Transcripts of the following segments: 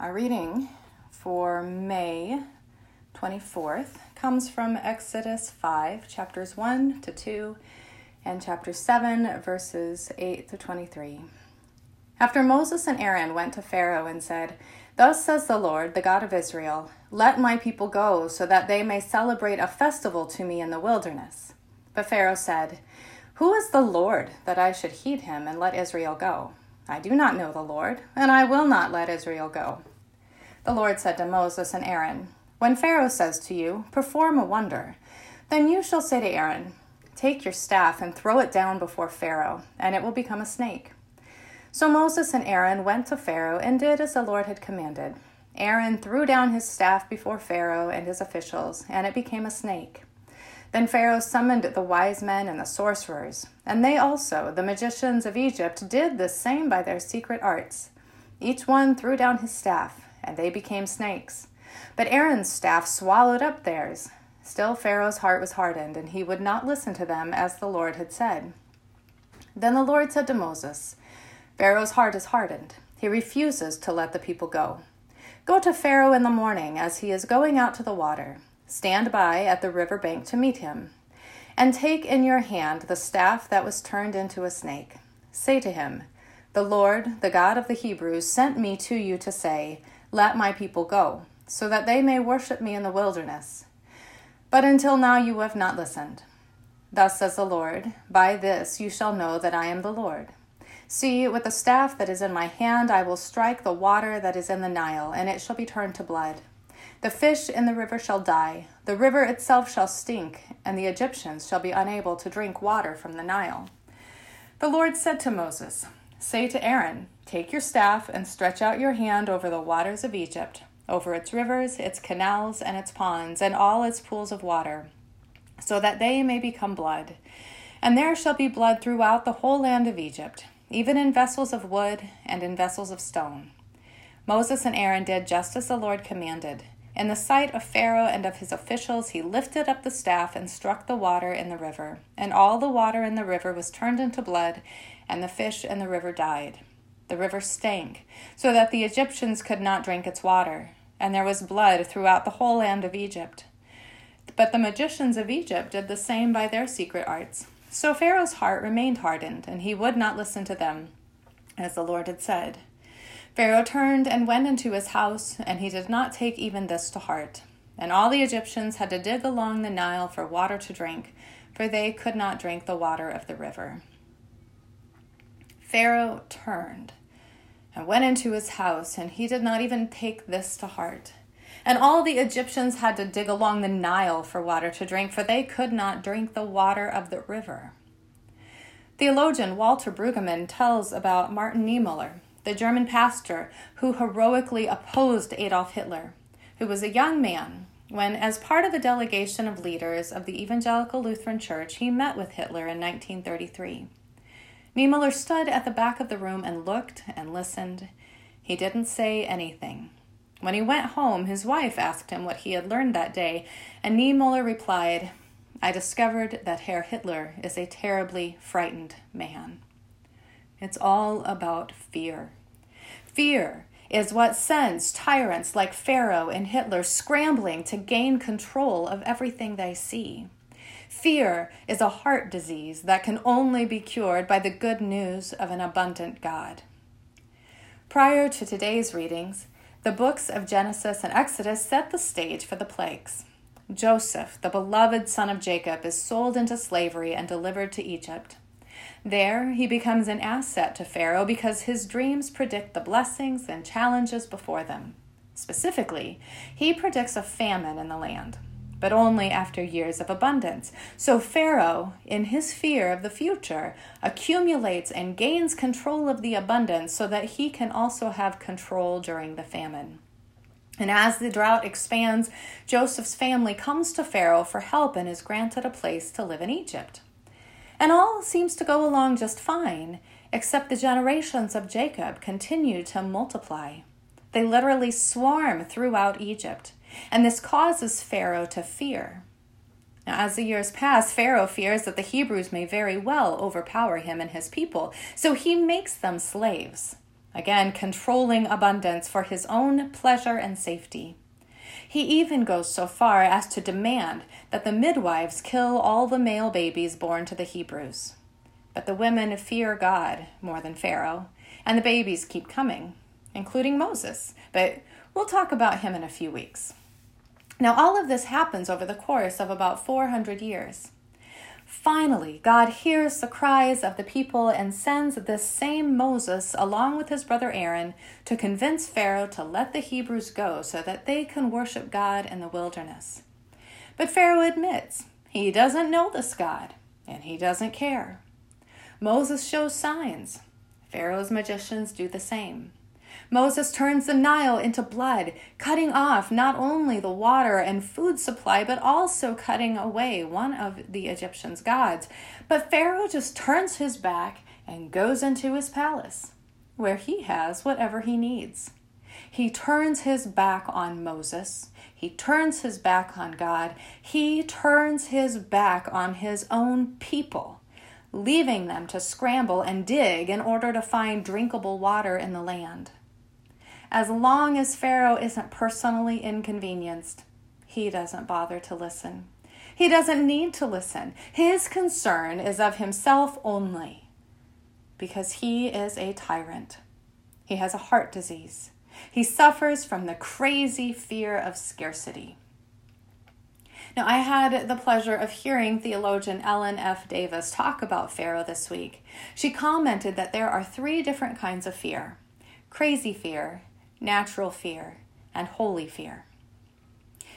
Our reading for May 24th comes from Exodus 5, chapters 1 to 2, and chapter 7, verses 8 to 23. After Moses and Aaron went to Pharaoh and said, "Thus says the Lord, the God of Israel, let my people go so that they may celebrate a festival to me in the wilderness." But Pharaoh said, "Who is the Lord that I should heed him and let Israel go? I do not know the Lord, and I will not let Israel go." The Lord said to Moses and Aaron, "When Pharaoh says to you, 'Perform a wonder,' then you shall say to Aaron, 'Take your staff and throw it down before Pharaoh, and it will become a snake.'" So Moses and Aaron went to Pharaoh and did as the Lord had commanded. Aaron threw down his staff before Pharaoh and his officials, and it became a snake. Then Pharaoh summoned the wise men and the sorcerers, and they also, the magicians of Egypt, did the same by their secret arts. Each one threw down his staff, and they became snakes. But Aaron's staff swallowed up theirs. Still Pharaoh's heart was hardened, and he would not listen to them as the Lord had said. Then the Lord said to Moses, "Pharaoh's heart is hardened. He refuses to let the people go. Go to Pharaoh in the morning as he is going out to the water. Stand by at the river bank to meet him, and take in your hand the staff that was turned into a snake. Say to him, 'The Lord, the God of the Hebrews, sent me to you to say, let my people go, so that they may worship me in the wilderness. But until now you have not listened. Thus says the Lord, by this you shall know that I am the Lord. See, with the staff that is in my hand I will strike the water that is in the Nile, and it shall be turned to blood. The fish in the river shall die, the river itself shall stink, and the Egyptians shall be unable to drink water from the Nile." The Lord said to Moses, "Say to Aaron, 'Take your staff and stretch out your hand over the waters of Egypt, over its rivers, its canals, and its ponds, and all its pools of water, so that they may become blood. And there shall be blood throughout the whole land of Egypt, even in vessels of wood and in vessels of stone.'" Moses and Aaron did just as the Lord commanded. In the sight of Pharaoh and of his officials, he lifted up the staff and struck the water in the river, and all the water in the river was turned into blood, and the fish in the river died. The river stank, so that the Egyptians could not drink its water, and there was blood throughout the whole land of Egypt. But the magicians of Egypt did the same by their secret arts. So Pharaoh's heart remained hardened, and he would not listen to them, as the Lord had said. Pharaoh turned and went into his house, and he did not take even this to heart. And all the Egyptians had to dig along the Nile for water to drink, for they could not drink the water of the river. Pharaoh turned and went into his house, and he did not even take this to heart. And all the Egyptians had to dig along the Nile for water to drink, for they could not drink the water of the river. Theologian Walter Brueggemann tells about Martin Niemöller, the German pastor who heroically opposed Adolf Hitler, who was a young man when, as part of a delegation of leaders of the Evangelical Lutheran Church, he met with Hitler in 1933. Niemöller stood at the back of the room and looked and listened. He didn't say anything. When he went home, his wife asked him what he had learned that day, and Niemöller replied, "I discovered that Herr Hitler is a terribly frightened man." It's all about fear. Fear is what sends tyrants like Pharaoh and Hitler scrambling to gain control of everything they see. Fear is a heart disease that can only be cured by the good news of an abundant God. Prior to today's readings, the books of Genesis and Exodus set the stage for the plagues. Joseph, the beloved son of Jacob, is sold into slavery and delivered to Egypt. There, he becomes an asset to Pharaoh because his dreams predict the blessings and challenges before them. Specifically, he predicts a famine in the land, but only after years of abundance. So Pharaoh, in his fear of the future, accumulates and gains control of the abundance so that he can also have control during the famine. And as the drought expands, Joseph's family comes to Pharaoh for help and is granted a place to live in Egypt. And all seems to go along just fine, except the generations of Jacob continue to multiply. They literally swarm throughout Egypt, and this causes Pharaoh to fear. Now, as the years pass, Pharaoh fears that the Hebrews may very well overpower him and his people, so he makes them slaves. again controlling abundance for his own pleasure and safety. He even goes so far as to demand that the midwives kill all the male babies born to the Hebrews. But the women fear God more than Pharaoh, and the babies keep coming, including Moses. But we'll talk about him in a few weeks. Now, all of this happens over the course of about 400 years. Finally, God hears the cries of the people and sends this same Moses, along with his brother Aaron, to convince Pharaoh to let the Hebrews go so that they can worship God in the wilderness. But Pharaoh admits he doesn't know this God, and he doesn't care. Moses shows signs. Pharaoh's magicians do the same. Moses turns the Nile into blood, cutting off not only the water and food supply, but also cutting away one of the Egyptians' gods. But Pharaoh just turns his back and goes into his palace, where he has whatever he needs. He turns his back on Moses. He turns his back on God. He turns his back on his own people, leaving them to scramble and dig in order to find drinkable water in the land. As long as Pharaoh isn't personally inconvenienced, he doesn't bother to listen. He doesn't need to listen. His concern is of himself only, because he is a tyrant. He has a heart disease. He suffers from the crazy fear of scarcity. Now, I had the pleasure of hearing theologian Ellen F. Davis talk about Pharaoh this week. She commented that there are three different kinds of fear: crazy fear, natural fear, and holy fear.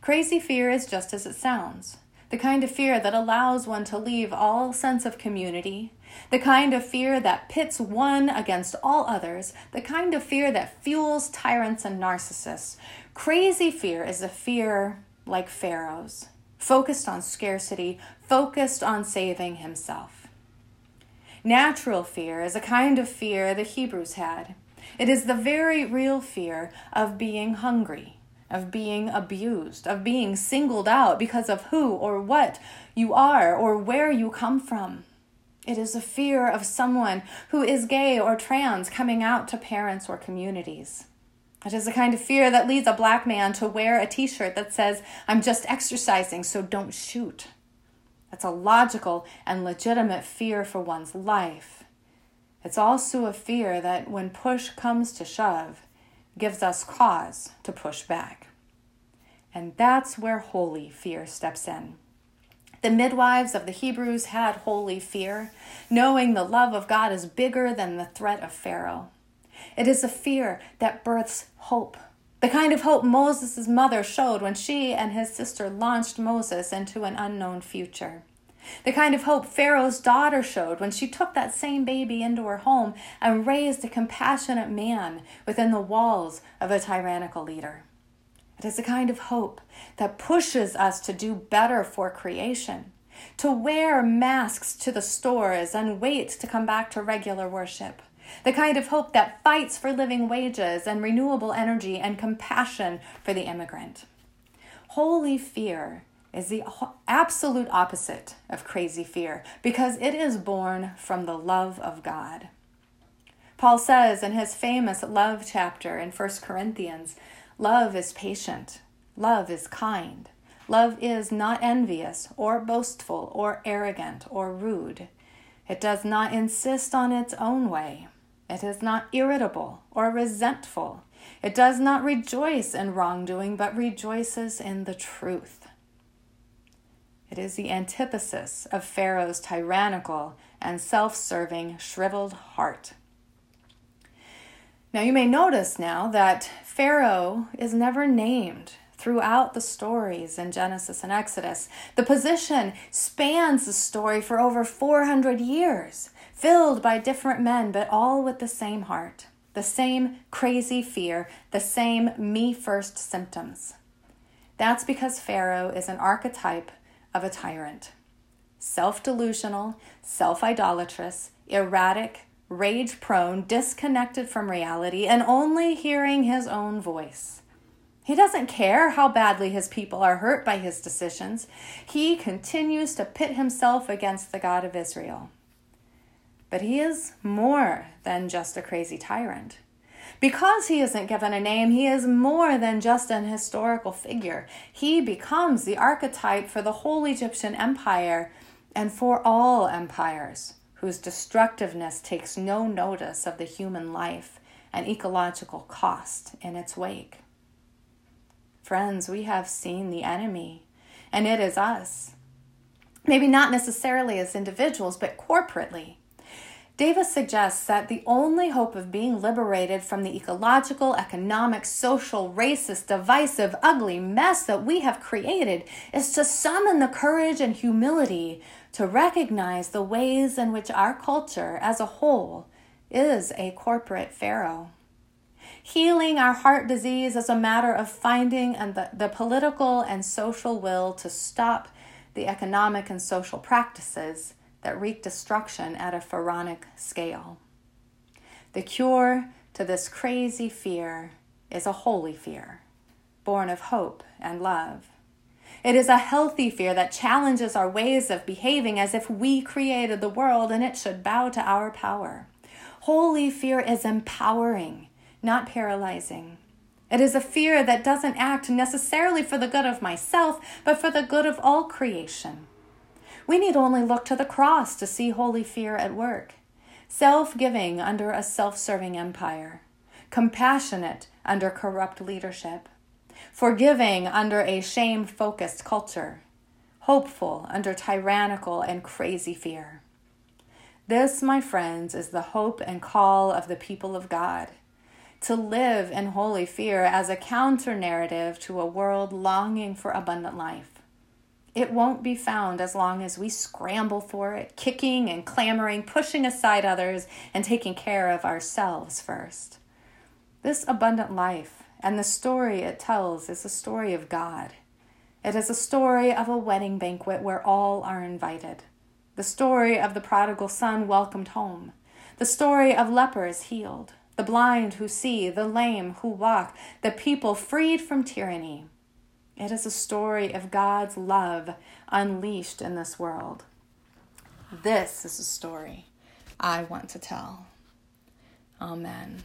Crazy fear is just as it sounds, the kind of fear that allows one to leave all sense of community, the kind of fear that pits one against all others, the kind of fear that fuels tyrants and narcissists. Crazy fear is a fear like Pharaoh's, focused on scarcity, focused on saving himself. Natural fear is a kind of fear the Hebrews had. It is the very real fear of being hungry, of being abused, of being singled out because of who or what you are or where you come from. It is a fear of someone who is gay or trans coming out to parents or communities. It is the kind of fear that leads a black man to wear a t-shirt that says, "I'm just exercising, so don't shoot." That's a logical and legitimate fear for one's life. It's also a fear that, when push comes to shove, gives us cause to push back. And that's where holy fear steps in. The midwives of the Hebrews had holy fear, knowing the love of God is bigger than the threat of Pharaoh. It is a fear that births hope, the kind of hope Moses' mother showed when she and his sister launched Moses into an unknown future. The kind of hope Pharaoh's daughter showed when she took that same baby into her home and raised a compassionate man within the walls of a tyrannical leader. It is the kind of hope that pushes us to do better for creation, to wear masks to the stores and wait to come back to regular worship. The kind of hope that fights for living wages and renewable energy and compassion for the immigrant. Holy fear is the absolute opposite of crazy fear, because it is born from the love of God. Paul says in his famous love chapter in 1 Corinthians, "Love is patient, love is kind, love is not envious or boastful or arrogant or rude. It does not insist on its own way. It is not irritable or resentful. It does not rejoice in wrongdoing, but rejoices in the truth." It is the antithesis of Pharaoh's tyrannical and self-serving, shriveled heart. Now, you may notice now that Pharaoh is never named throughout the stories in Genesis and Exodus. The position spans the story for over 400 years, filled by different men, but all with the same heart, the same crazy fear, the same me-first symptoms. That's because Pharaoh is an archetype of a tyrant. Self-delusional, self-idolatrous, erratic, rage-prone, disconnected from reality, and only hearing his own voice. He doesn't care how badly his people are hurt by his decisions. He continues to pit himself against the God of Israel. But he is more than just a crazy tyrant. Because he isn't given a name, he is more than just an historical figure. He becomes the archetype for the whole Egyptian empire and for all empires, whose destructiveness takes no notice of the human life and ecological cost in its wake. Friends, we have seen the enemy, and it is us. Maybe not necessarily as individuals, but corporately. Davis suggests that the only hope of being liberated from the ecological, economic, social, racist, divisive, ugly mess that we have created is to summon the courage and humility to recognize the ways in which our culture as a whole is a corporate pharaoh. Healing our heart disease is a matter of finding the political and social will to stop the economic and social practices that wreak destruction at a pharaonic scale. The cure to this crazy fear is a holy fear, born of hope and love. It is a healthy fear that challenges our ways of behaving as if we created the world and it should bow to our power. Holy fear is empowering, not paralyzing. It is a fear that doesn't act necessarily for the good of myself, but for the good of all creation. We need only look to the cross to see holy fear at work. Self-giving under a self-serving empire. Compassionate under corrupt leadership. Forgiving under a shame-focused culture. Hopeful under tyrannical and crazy fear. This, my friends, is the hope and call of the people of God, to live in holy fear as a counter-narrative to a world longing for abundant life. It won't be found as long as we scramble for it, kicking and clamoring, pushing aside others, and taking care of ourselves first. This abundant life and the story it tells is a story of God. It is a story of a wedding banquet where all are invited. The story of the prodigal son welcomed home. The story of lepers healed. The blind who see, the lame who walk, the people freed from tyranny. It is a story of God's love unleashed in this world. This is a story I want to tell. Amen.